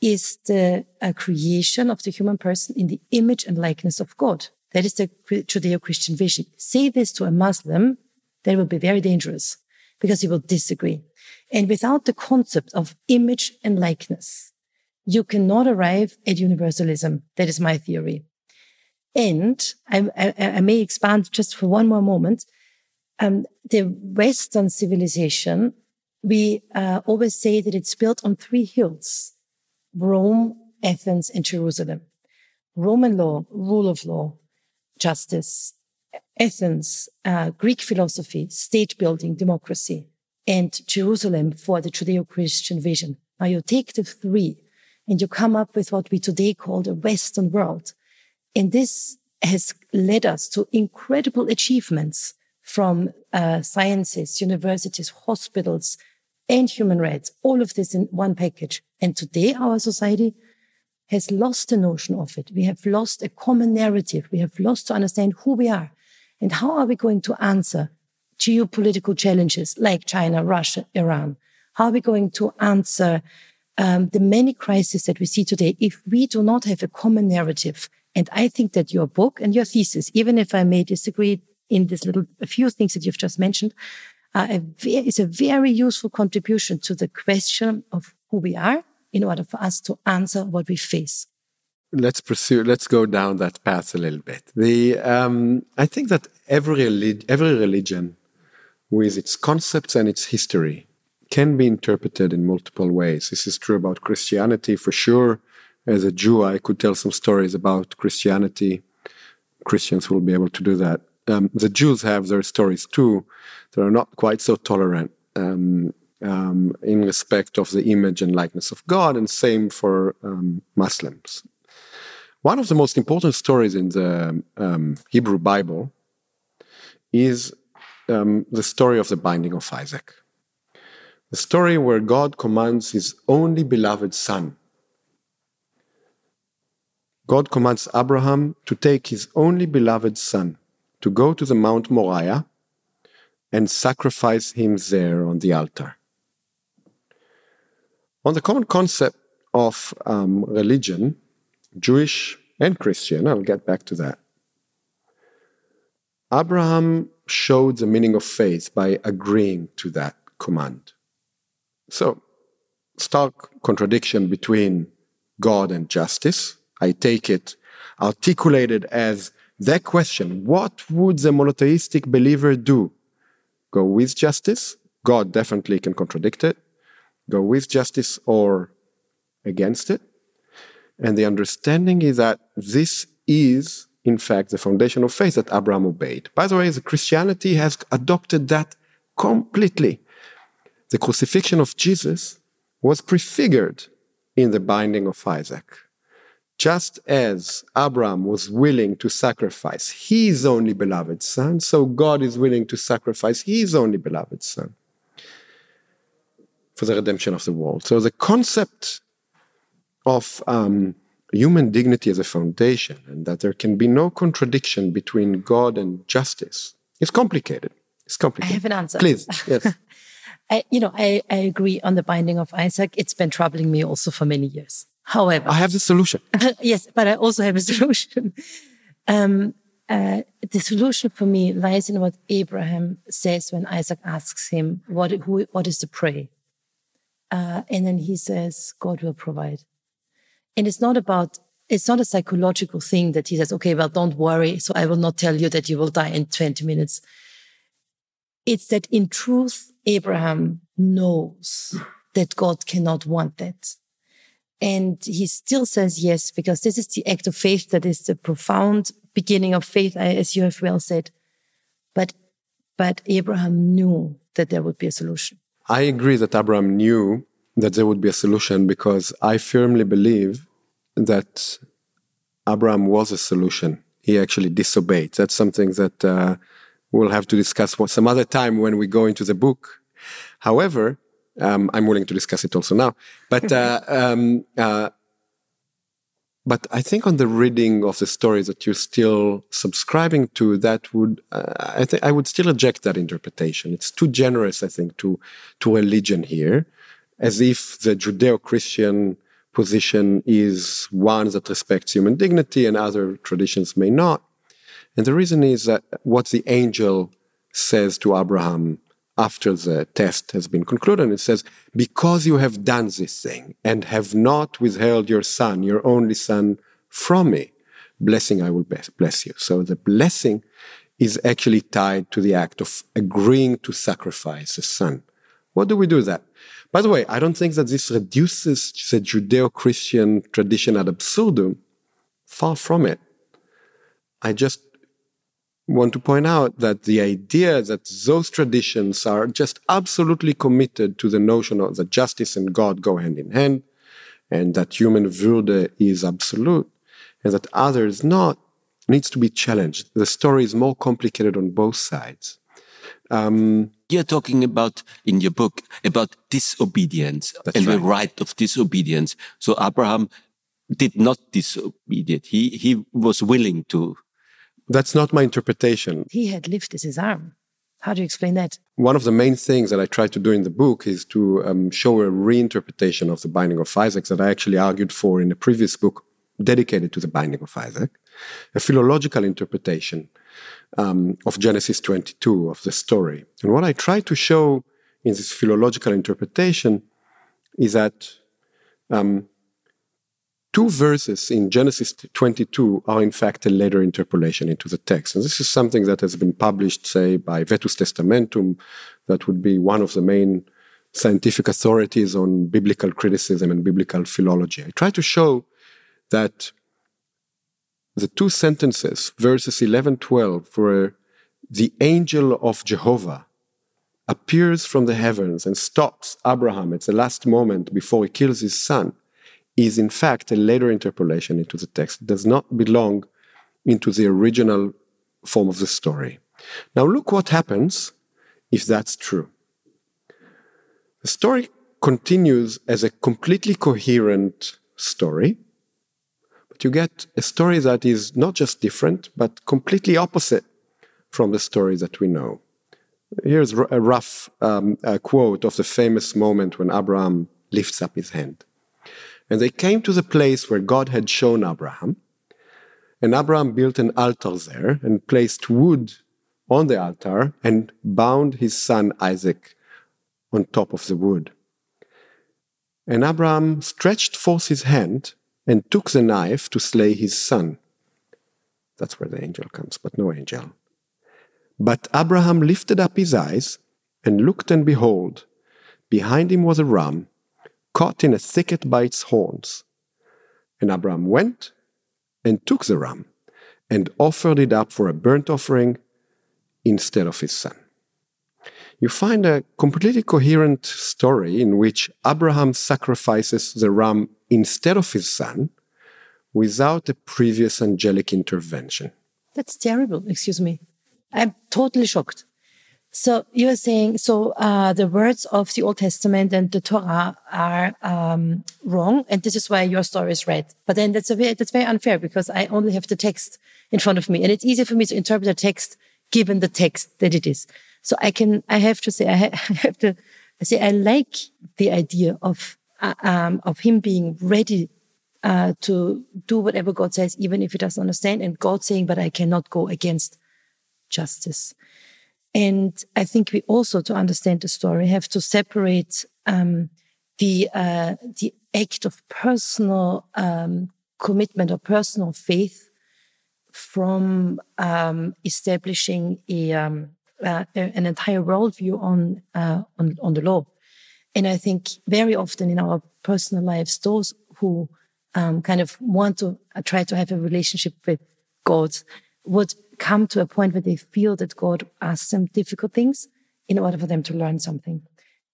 is the uh, creation of the human person in the image and likeness of God. That is the Judeo-Christian vision. Say this to a Muslim, that will be very dangerous, because he will disagree. And without the concept of image and likeness, you cannot arrive at universalism. That is my theory. And I, I, I may expand just for one more moment. Um, the Western civilization, we uh, always say that it's built on three hills: Rome, Athens, and Jerusalem. Roman law, rule of law, justice. Athens, uh, Greek philosophy, state building, democracy, and Jerusalem for the Judeo-Christian vision. Now you take the three and you come up with what we today call the Western world. And this has led us to incredible achievements from uh, sciences, universities, hospitals, and human rights, all of this in one package. And today our society has lost the notion of it. We have lost a common narrative. We have lost to understand who we are. And how are we going to answer geopolitical challenges like China, Russia, Iran? How are we going to answer um, the many crises that we see today if we do not have a common narrative? And I think that your book and your thesis, even if I may disagree in this little a few things that you've just mentioned, uh, is a very useful contribution to the question of who we are, in order for us to answer what we face. Let's pursue, let's go down that path a little bit. The, um, I think that every, relig- every religion with its concepts and its history can be interpreted in multiple ways. This is true about Christianity for sure. As a Jew, I could tell some stories about Christianity. Christians will be able to do that. Um, the Jews have their stories too. They are not quite so tolerant Um Um, in respect of the image and likeness of God, and same for um, Muslims. One of the most important stories in the um, Hebrew Bible is um, the story of the binding of Isaac. The story where God commands his only beloved son. God commands Abraham to take his only beloved son to go to the Mount Moriah and sacrifice him there on the altar. On the common concept of um, religion, Jewish and Christian, I'll get back to that, Abraham showed the meaning of faith by agreeing to that command. So, stark contradiction between God and justice. I take it articulated as the question, what would the monotheistic believer do? Go with justice? God definitely can contradict it. Go with justice or against it. And the understanding is that this is, in fact, the foundation of faith that Abraham obeyed. By the way, the Christianity has adopted that completely. The crucifixion of Jesus was prefigured in the binding of Isaac. Just as Abraham was willing to sacrifice his only beloved son, so God is willing to sacrifice his only beloved son. for the redemption of the world. So the concept of um, human dignity as a foundation, and that there can be no contradiction between God and justice, is complicated. It's complicated. I have an answer. Please, yes. I, you know, I, I agree on the binding of Isaac. It's been troubling me also for many years. However, I have the solution. Yes, but I also have a solution. Um, uh, the solution for me lies in what Abraham says when Isaac asks him, "What who, what is the prey?" Uh, and then he says, "God will provide." And it's not about, it's not a psychological thing that he says, "Okay, well, don't worry. So I will not tell you that you will die in twenty minutes." It's that in truth, Abraham knows that God cannot want that. And he still says yes, because this is the act of faith that is the profound beginning of faith, as you have well said. But, but Abraham knew that there would be a solution. I agree that Abraham knew that there would be a solution, because I firmly believe that Abraham was a solution. He actually disobeyed. That's something that uh, we'll have to discuss some other time when we go into the book. However, um, I'm willing to discuss it also now. But uh, um, uh, but I think on the reading of the story that you're still subscribing to, that would uh, I think I would still reject that interpretation. It's too generous, I think, to to religion here, as if the Judeo-Christian position is one that respects human dignity and other traditions may not. And the reason is that what the angel says to Abraham after the test has been concluded, it says, "Because you have done this thing and have not withheld your son, your only son, from me, blessing I will bless you." So the blessing is actually tied to the act of agreeing to sacrifice a son. What do we do with that? By the way, I don't think that this reduces the Judeo-Christian tradition ad absurdum. Far from it. I just want to point out that the idea that those traditions are just absolutely committed to the notion of that justice and God go hand in hand, and that human würde is absolute, and that others not, needs to be challenged. The story is more complicated on both sides. Um, You're talking about, in your book, about disobedience and right. the right of disobedience. So Abraham did not disobey. He, he was willing to. That's not my interpretation. He had lifted his arm. How do you explain that? One of the main things that I try to do in the book is to um, show a reinterpretation of the binding of Isaac that I actually argued for in a previous book dedicated to the binding of Isaac, a philological interpretation Um, of Genesis twenty-two, of the story. And what I try to show in this philological interpretation is that um, two verses in Genesis twenty-two are in fact a later interpolation into the text. And this is something that has been published, say, by Vetus Testamentum, that would be one of the main scientific authorities on biblical criticism and biblical philology. I try to show that the two sentences, verses eleven, twelve, where the angel of Jehovah appears from the heavens and stops Abraham at the last moment before he kills his son, is in fact a later interpolation into the text. It does not belong into the original form of the story. Now look what happens if that's true. The story continues as a completely coherent story, but you get a story that is not just different, but completely opposite from the story that we know. Here's a rough um, a quote of the famous moment when Abraham lifts up his hand. "And they came to the place where God had shown Abraham, and Abraham built an altar there and placed wood on the altar and bound his son Isaac on top of the wood. And Abraham stretched forth his hand and took the knife to slay his son." That's where the angel comes, but no angel. "But Abraham lifted up his eyes and looked, and behold, behind him was a ram caught in a thicket by its horns. And Abraham went and took the ram and offered it up for a burnt offering instead of his son." You find a completely coherent story in which Abraham sacrifices the ram instead of his son without a previous angelic intervention. That's terrible, excuse me. I'm totally shocked. So you're saying, so uh, the words of the Old Testament and the Torah are um, wrong, and this is why your story is read. But then that's, a very, that's very unfair, because I only have the text in front of me, and it's easier for me to interpret the text given the text that it is. So I can, I have to say, I, ha- I have to say, I like the idea of uh, um, of him being ready uh, to do whatever God says, even if he doesn't understand, and God saying, but I cannot go against justice. And I think we also, to understand the story, have to separate um, the uh, the act of personal um, commitment or personal faith from um, establishing a, um, uh, an entire worldview on, uh, on on the law. And I think very often in our personal lives, those who um, kind of want to uh, try to have a relationship with God would come to a point where they feel that God asks them difficult things in order for them to learn something.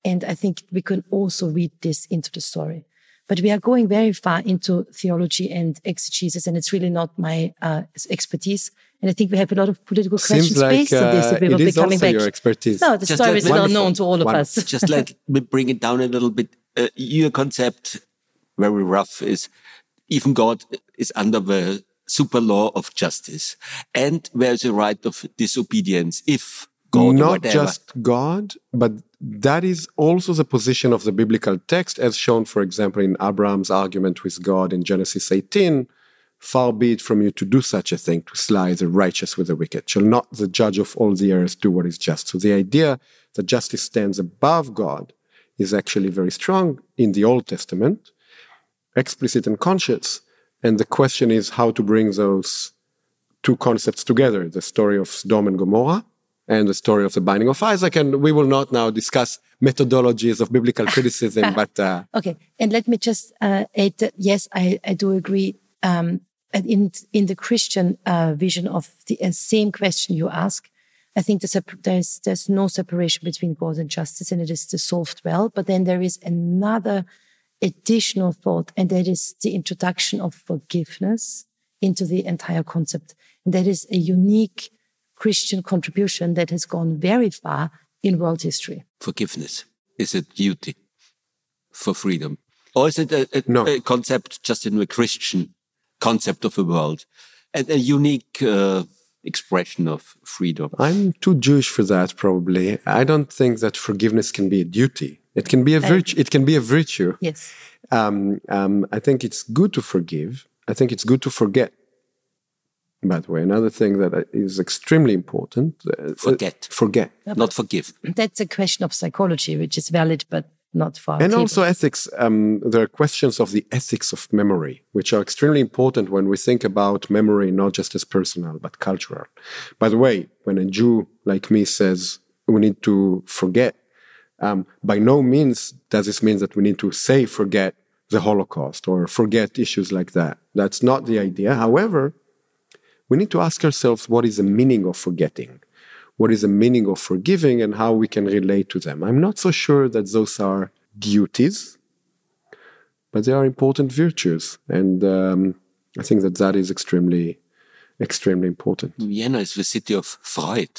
And I think we can also read this into the story. But we are going very far into theology and exegesis, and it's really not my uh, expertise. And I think we have a lot of political Seems questions like, based uh, on this. That we will it is be coming also back. Your expertise. No, the Just story is well known to all of wonderful. Us. Just let me bring it down a little bit. Uh, your concept, very rough, is even God is under the super law of justice, and where's the right of disobedience if God not or whatever. Just God, but that is also the position of the biblical text, as shown, for example, in Abraham's argument with God in Genesis eighteen. Far be it from you to do such a thing, to slay the righteous with the wicked. Shall not the judge of all the earth do what is just? So the idea that justice stands above God is actually very strong in the Old Testament, explicit and conscious. And the question is how to bring those two concepts together, the story of Sodom and Gomorrah and the story of the binding of Isaac. And we will not now discuss methodologies of biblical criticism, but... Uh, okay, and let me just uh, add that, yes, I, I do agree. Um, in in the Christian uh, vision of the uh, same question you ask, I think there's, a, there's, there's no separation between God and justice, and it is dissolved well. But then there is another additional thought, and that is the introduction of forgiveness into the entire concept. And that is a unique Christian contribution that has gone very far in world history. Forgiveness is a duty for freedom. Or is it a, a, no. a concept just in the Christian concept of the world? And a unique uh, expression of freedom. I'm too Jewish for that, probably. I don't think that forgiveness can be a duty. It can be a virtue. It can be a virtue. Yes. Um, um, I think it's good to forgive. I think it's good to forget. By the way, another thing that is extremely important: uh, forget, forget, no, not forgive. That's a question of psychology, which is valid, but not for. And people. Also ethics. Um, there are questions of the ethics of memory, which are extremely important when we think about memory, not just as personal but cultural. By the way, when a Jew like me says we need to forget. Um, by no means does this mean that we need to say forget the Holocaust or forget issues like that. That's not the idea. However, we need to ask ourselves what is the meaning of forgetting, what is the meaning of forgiving, and how we can relate to them. I'm not so sure that those are duties, but they are important virtues. And um, I think that that is extremely, extremely important. Vienna is the city of Freud.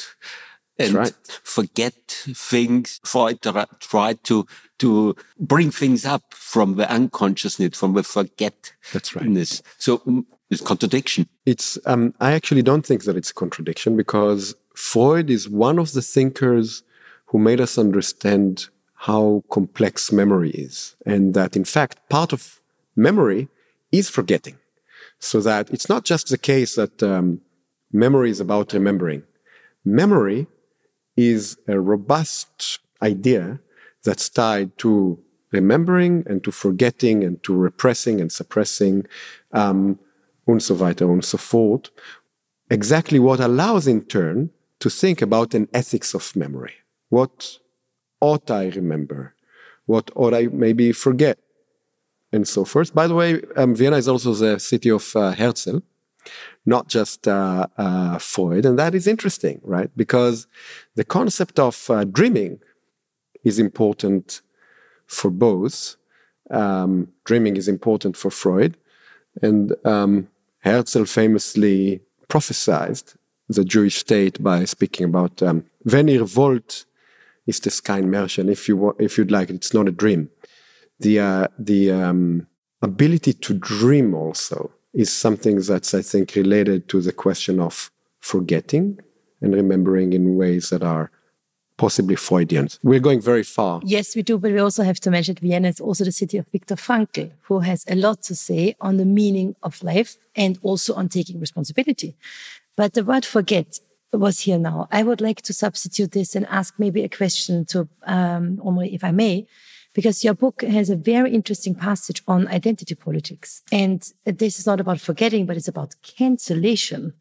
And right. forget things, Freud tried to to bring things up from the unconsciousness, from the forgetness. That's right. So it's contradiction. It's um, I actually don't think that it's a contradiction, because Freud is one of the thinkers who made us understand how complex memory is, and that in fact part of memory is forgetting. So that it's not just the case that um, memory is about remembering. Memory is a robust idea that's tied to remembering and to forgetting and to repressing and suppressing, um, und so weiter und so fort. Exactly what allows in turn to think about an ethics of memory. What ought I remember? What ought I maybe forget? And so forth. By the way, um, Vienna is also the city of uh, Herzl. Not just uh, uh, Freud. And that is interesting, right? Because the concept of uh, dreaming is important for both. Um, dreaming is important for Freud. And um, Herzl famously prophesied the Jewish state by speaking about, um, wenn ihr wollt, ist es kein Märchen. If you if you'd like, it's not a dream. The uh, the um, ability to dream also is something that's, I think, related to the question of forgetting and remembering in ways that are possibly Freudian. We're going very far. Yes, we do, but we also have to mention that Vienna is also the city of Viktor Frankl, who has a lot to say on the meaning of life and also on taking responsibility. But the word forget was here now. I would like to substitute this and ask maybe a question to um, Omri, if I may, because your book has a very interesting passage on identity politics. And this is not about forgetting, but it's about cancellation.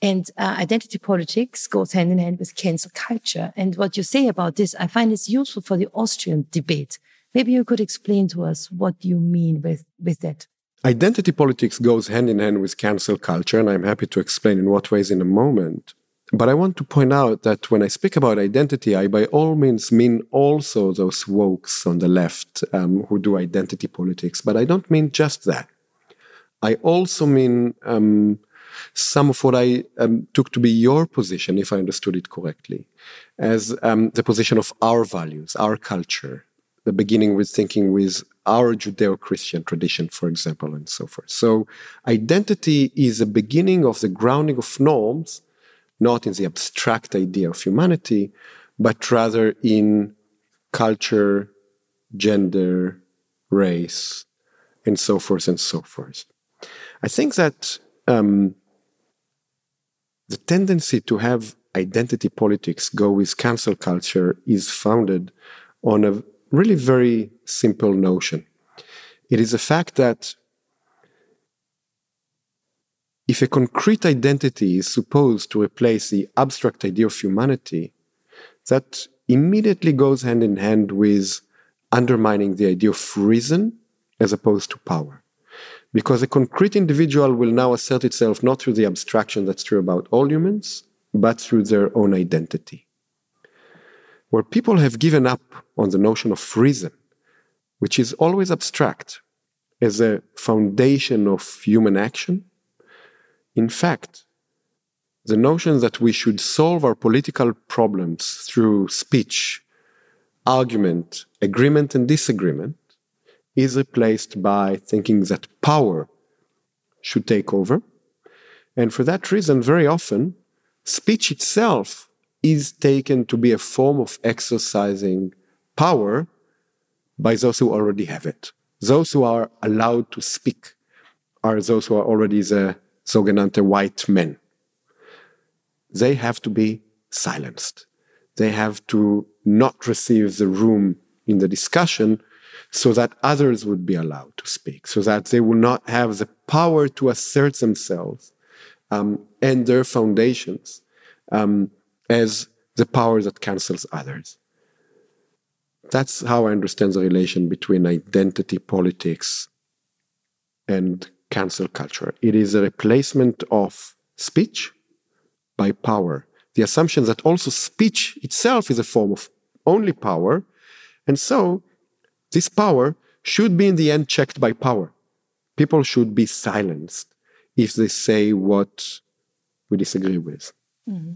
And uh, identity politics goes hand in hand with cancel culture. And what you say about this, I find is useful for the Austrian debate. Maybe you could explain to us what you mean with, with that. Identity politics goes hand in hand with cancel culture, and I'm happy to explain in what ways in a moment. But I want to point out that when I speak about identity, I by all means mean also those wokes on the left um, who do identity politics. But I don't mean just that. I also mean... Um, some of what I um, took to be your position, if I understood it correctly, as um, the position of our values, our culture, the beginning with thinking with our Judeo-Christian tradition, for example, and so forth. So identity is a beginning of the grounding of norms, not in the abstract idea of humanity, but rather in culture, gender, race, and so forth and so forth. I think that um, the tendency to have identity politics go with cancel culture is founded on a really very simple notion. It is a fact that if a concrete identity is supposed to replace the abstract idea of humanity, that immediately goes hand in hand with undermining the idea of reason as opposed to power. Because a concrete individual will now assert itself not through the abstraction that's true about all humans, but through their own identity. Where people have given up on the notion of reason, which is always abstract, as a foundation of human action, in fact, the notion that we should solve our political problems through speech, argument, agreement and disagreement, is replaced by thinking that power should take over. And for that reason, very often, speech itself is taken to be a form of exercising power by those who already have it. Those who are allowed to speak are those who are already the sogenannte white men. They have to be silenced. They have to not receive the room in the discussion so that others would be allowed to speak, so that they will not have the power to assert themselves um, and their foundations um, as the power that cancels others. That's how I understand the relation between identity politics and cancel culture. It is a replacement of speech by power. The assumption that also speech itself is a form of only power, and so this power should be in the end checked by power. People should be silenced if they say what we disagree with. Mm-hmm.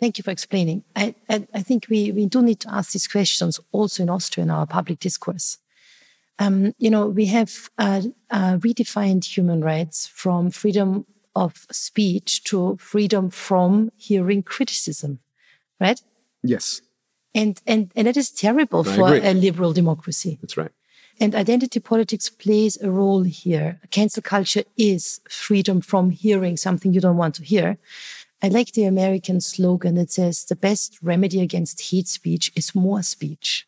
Thank you for explaining. I, I, I think we, we do need to ask these questions also in Austria in our public discourse. Um, you know, we have uh, uh, redefined human rights from freedom of speech to freedom from hearing criticism, right? Yes. And and and that is terrible I for agree. a liberal democracy. That's right. And identity politics plays a role here. Cancel culture is freedom from hearing something you don't want to hear. I like the American slogan that says the best remedy against hate speech is more speech.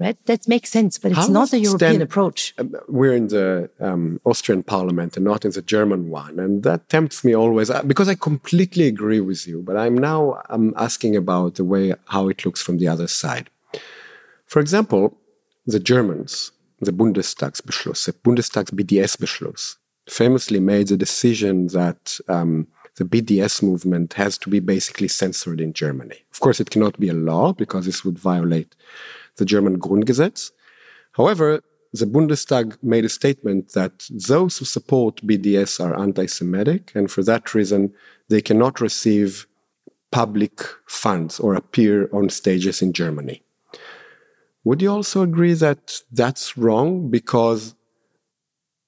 Right? That makes sense, but it's How not a European stand, approach. Um, we're in the um, Austrian parliament and not in the German one. And that tempts me always, because I completely agree with you, but I'm now I'm asking about the way how it looks from the other side. For example, the Germans, the Bundestagsbeschluss, the Bundestags-B D S-Beschluss, famously made the decision that um, the B D S movement has to be basically censored in Germany. Of course, it cannot be a law because this would violate the German Grundgesetz. However, the Bundestag made a statement that those who support B D S are anti-Semitic, and for that reason, they cannot receive public funds or appear on stages in Germany. Would you also agree that that's wrong because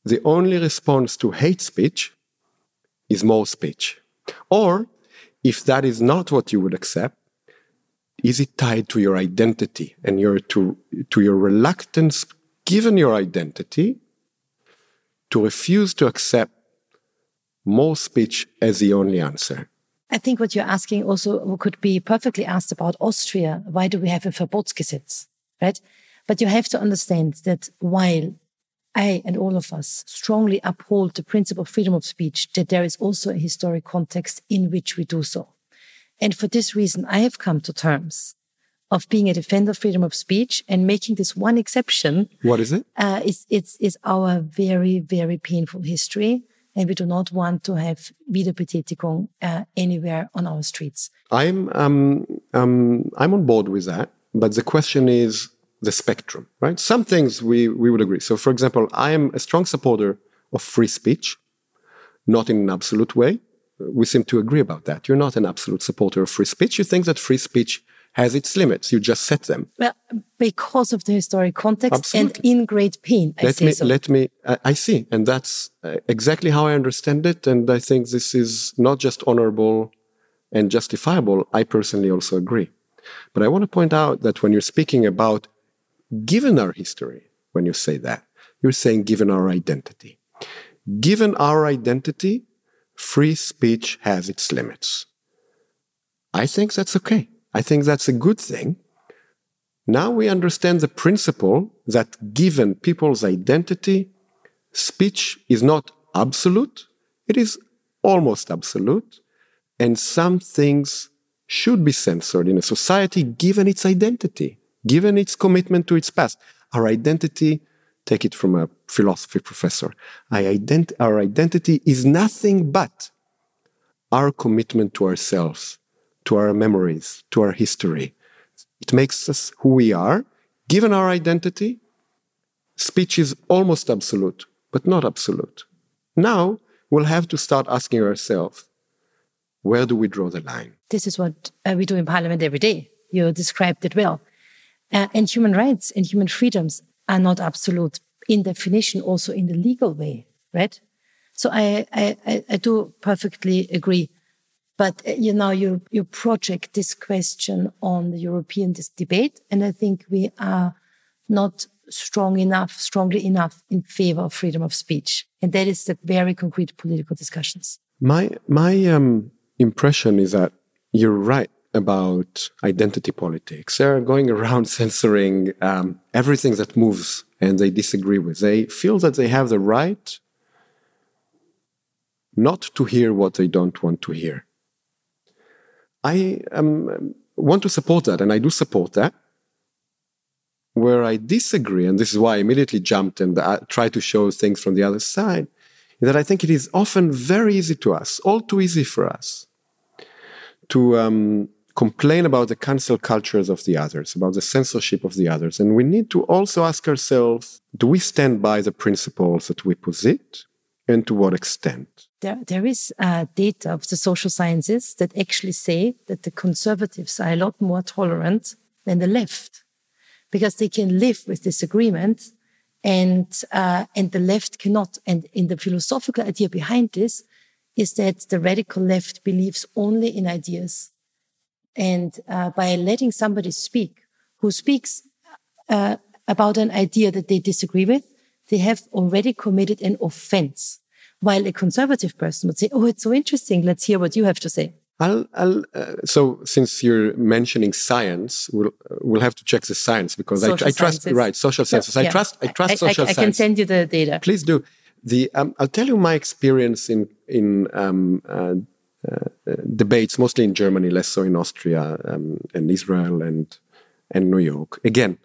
the only response to hate speech is more speech? Or, if that is not what you would accept, is it tied to your identity and your to, to your reluctance, given your identity, to refuse to accept more speech as the only answer? I think what you're asking also could be perfectly asked about Austria. Why do we have a Verbotsgesetz? Right? But you have to understand that while I and all of us strongly uphold the principle of freedom of speech, that there is also a historic context in which we do so. And for this reason, I have come to terms of being a defender of freedom of speech and making this one exception. What is it? Uh, it's, it's, it's our very, very painful history. And we do not want to have Wiederbetätigung uh, anywhere on our streets. I'm, um, um, I'm on board with that. But the question is the spectrum, right? Some things we, we would agree. So, for example, I am a strong supporter of free speech, not in an absolute way. We seem to agree about that. You're not an absolute supporter of free speech. You think that free speech has its limits. You just set them. Well, because of the historic context. Absolutely. And in great pain, I let say me, so. Let me, I, I see. And that's exactly how I understand it. And I think this is not just honorable and justifiable. I personally also agree. But I want to point out that when you're speaking about given our history, when you say that, you're saying given our identity. Given our identity, free speech has its limits. I think that's okay. I think that's a good thing. Now we understand the principle that given people's identity, speech is not absolute. It is almost absolute. And some things should be censored in a society given its identity, given its commitment to its past. Our identity, take it from a philosophy professor, I ident- our identity is nothing but our commitment to ourselves, to our memories, to our history. It makes us who we are. Given our identity, speech is almost absolute, but not absolute. Now we'll have to start asking ourselves, where do we draw the line? This is what uh, we do in Parliament every day. You described it well. Uh, and human rights and human freedoms are not absolute in definition, also in the legal way, right? So I, I, I do perfectly agree. But, uh, you know, you, you project this question on the European dis- debate, and I think we are not strong enough, strongly enough in favor of freedom of speech. And that is the very concrete political discussions. My, my, um, impression is that you're right about identity politics. They're going around censoring um, everything that moves and they disagree with. They feel that they have the right not to hear what they don't want to hear. I um, want to support that, and I do support that. Where I disagree, and this is why I immediately jumped and uh, tried to show things from the other side, that I think it is often very easy to us, all too easy for us, to um, complain about the cancel cultures of the others, about the censorship of the others. And we need to also ask ourselves, do we stand by the principles that we posit and to what extent? There, there is uh, data of the social sciences that actually say that the conservatives are a lot more tolerant than the left because they can live with disagreement. And, uh, and the left cannot. And in the philosophical idea behind this is that the radical left believes only in ideas. And, uh, by letting somebody speak who speaks, uh, about an idea that they disagree with, they have already committed an offense. While a conservative person would say, oh, it's so interesting. Let's hear what you have to say. I'll, I'll, uh, so since you're mentioning science, we'll, we'll have to check the science because I, I trust, sciences. Right, social sciences. No, yeah. I trust, I trust I, social I, I, science. I can send you the data. Please do. The, um, I'll tell you my experience in, in um, uh, uh, debates, mostly in Germany, less so in Austria um, and Israel and, and New York. Again,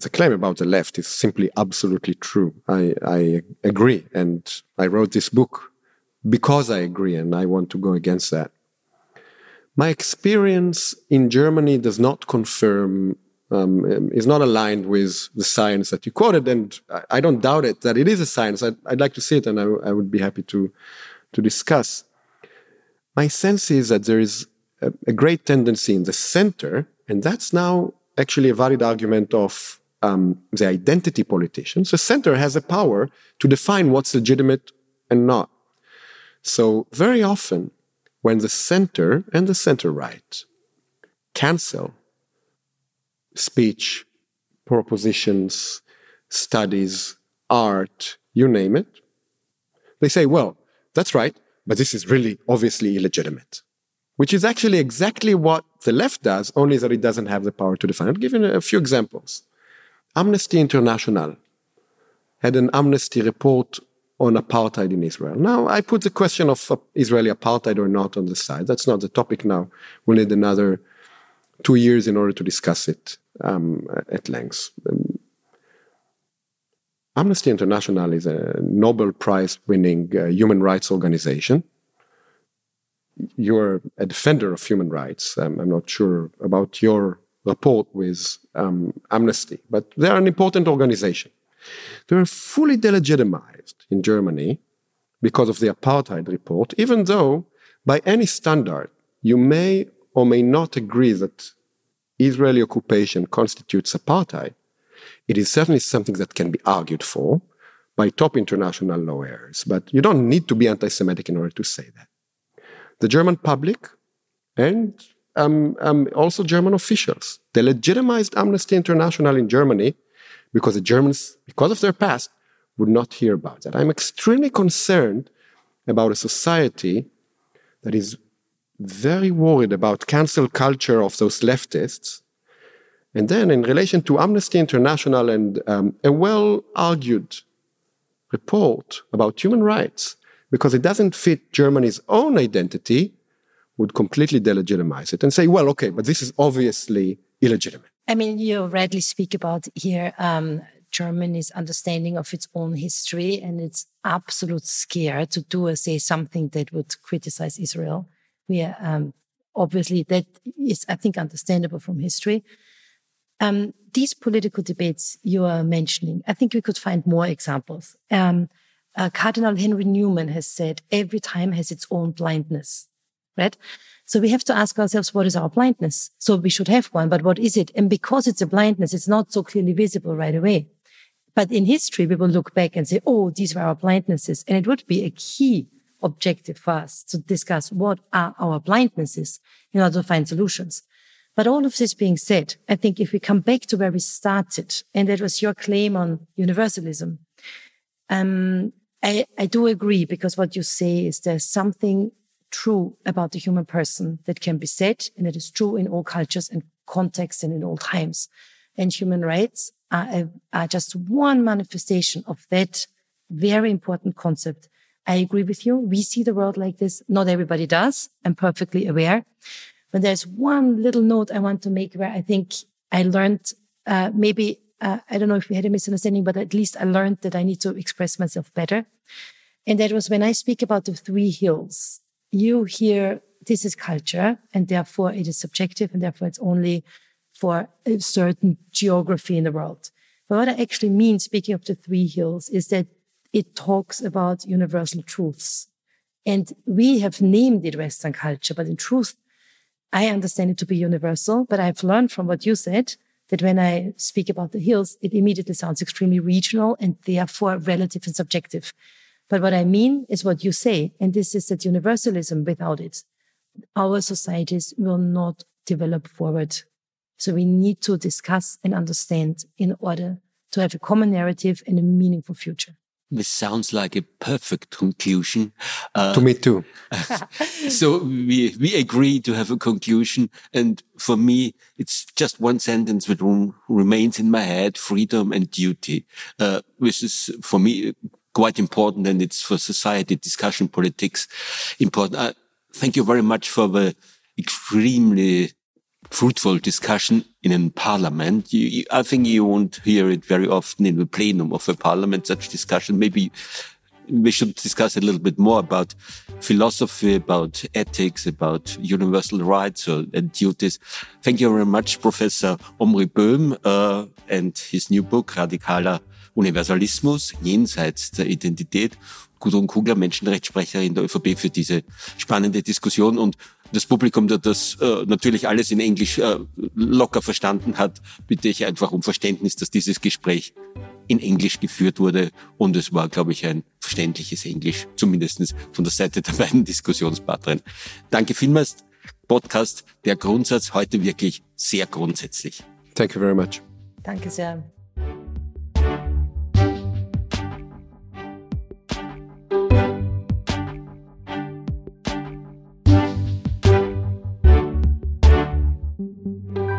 the claim about the left is simply absolutely true. I, I agree. And I wrote this book because I agree and I want to go against that. My experience in Germany does not confirm um, is not aligned with the science that you quoted. And I don't doubt it, that it is a science. I'd, I'd like to see it, and I, I would be happy to, to discuss. My sense is that there is a, a great tendency in the center, and that's now actually a valid argument of um, the identity politicians. The center has the power to define what's legitimate and not. So very often, when the center and the center-right cancel speech, propositions, studies, art, you name it, they say, well, that's right, but this is really obviously illegitimate, which is actually exactly what the left does, only that it doesn't have the power to define it. I'll give you a few examples. Amnesty International had an amnesty report on apartheid in Israel. Now, I put the question of uh, Israeli apartheid or not on the side. That's not the topic now. We'll need another two years in order to discuss it um, at length. Um, Amnesty International is a Nobel Prize-winning uh, human rights organization. You're a defender of human rights. Um, I'm not sure about your rapport with um, Amnesty, but they're an important organization. They were fully delegitimized in Germany because of the apartheid report, even though, by any standard, you may or may not agree that Israeli occupation constitutes apartheid. It is certainly something that can be argued for by top international lawyers, but you don't need to be anti-Semitic in order to say that. The German public and um, um, also German officials, they legitimized Amnesty International in Germany because the Germans, because of their past, would not hear about that. I'm extremely concerned about a society that is very worried about cancel culture of those leftists. And then in relation to Amnesty International and um, a well-argued report about human rights, because it doesn't fit Germany's own identity, would completely delegitimize it and say, well, okay, but this is obviously illegitimate. I mean, you rightly speak about here um, Germany's understanding of its own history, and it's absolute scare to do or say something that would criticize Israel. We are, um, obviously, that is, I think, understandable from history. Um, these political debates you are mentioning, I think we could find more examples. Um, uh, Cardinal Henry Newman has said, every time has its own blindness, right? So we have to ask ourselves, what is our blindness? So we should have one, but what is it? And because it's a blindness, it's not so clearly visible right away. But in history, we will look back and say, oh, these were our blindnesses. And it would be a key objective for us to discuss what are our blindnesses in order to find solutions. But all of this being said, I think if we come back to where we started, and that was your claim on universalism, um, I, I do agree, because what you say is there's something true about the human person that can be said, and it is true in all cultures and contexts and in all times. And human rights are, a, are just one manifestation of that very important concept. I agree with you. We see the world like this. Not everybody does. I'm perfectly aware. But there's one little note I want to make where I think I learned, uh, maybe, uh, I don't know if we had a misunderstanding, but at least I learned that I need to express myself better. And that was when I speak about the three hills. You hear, this is culture, and therefore it is subjective, and therefore it's only for a certain geography in the world. But what I actually mean, speaking of the three hills, is that it talks about universal truths. And we have named it Western culture, but in truth, I understand it to be universal. But I've learned from what you said that when I speak about the hills, it immediately sounds extremely regional and therefore relative and subjective. But what I mean is what you say, and this is that universalism, without it, our societies will not develop forward. So we need to discuss and understand in order to have a common narrative and a meaningful future. This sounds like a perfect conclusion. Uh, to me too. So we we agree to have a conclusion. And for me, it's just one sentence that remains in my head, freedom and duty, uh, which is for me quite important. And it's for society, discussion, politics, important. Uh, thank you very much for the extremely fruitful discussion in a parliament. You, you, I think you won't hear it very often in the plenum of a parliament, such discussion. Maybe we should discuss a little bit more about philosophy, about ethics, about universal rights and duties. Thank you very much, Professor Omri Böhm, uh, and his new book, Radikaler Universalismus, jenseits der Identität. Gudrun Kugler, Menschenrechtssprecherin der ÖVP, für diese spannende Diskussion und das Publikum, das das äh, natürlich alles in Englisch äh, locker verstanden hat, bitte ich einfach um Verständnis, dass dieses Gespräch in Englisch geführt wurde und es war, glaube ich, ein verständliches Englisch, zumindest von der Seite der beiden Diskussionspartnerin. Danke vielmals, Podcast Der Grundsatz, heute wirklich sehr grundsätzlich. Thank you very much. Danke sehr. Thank you.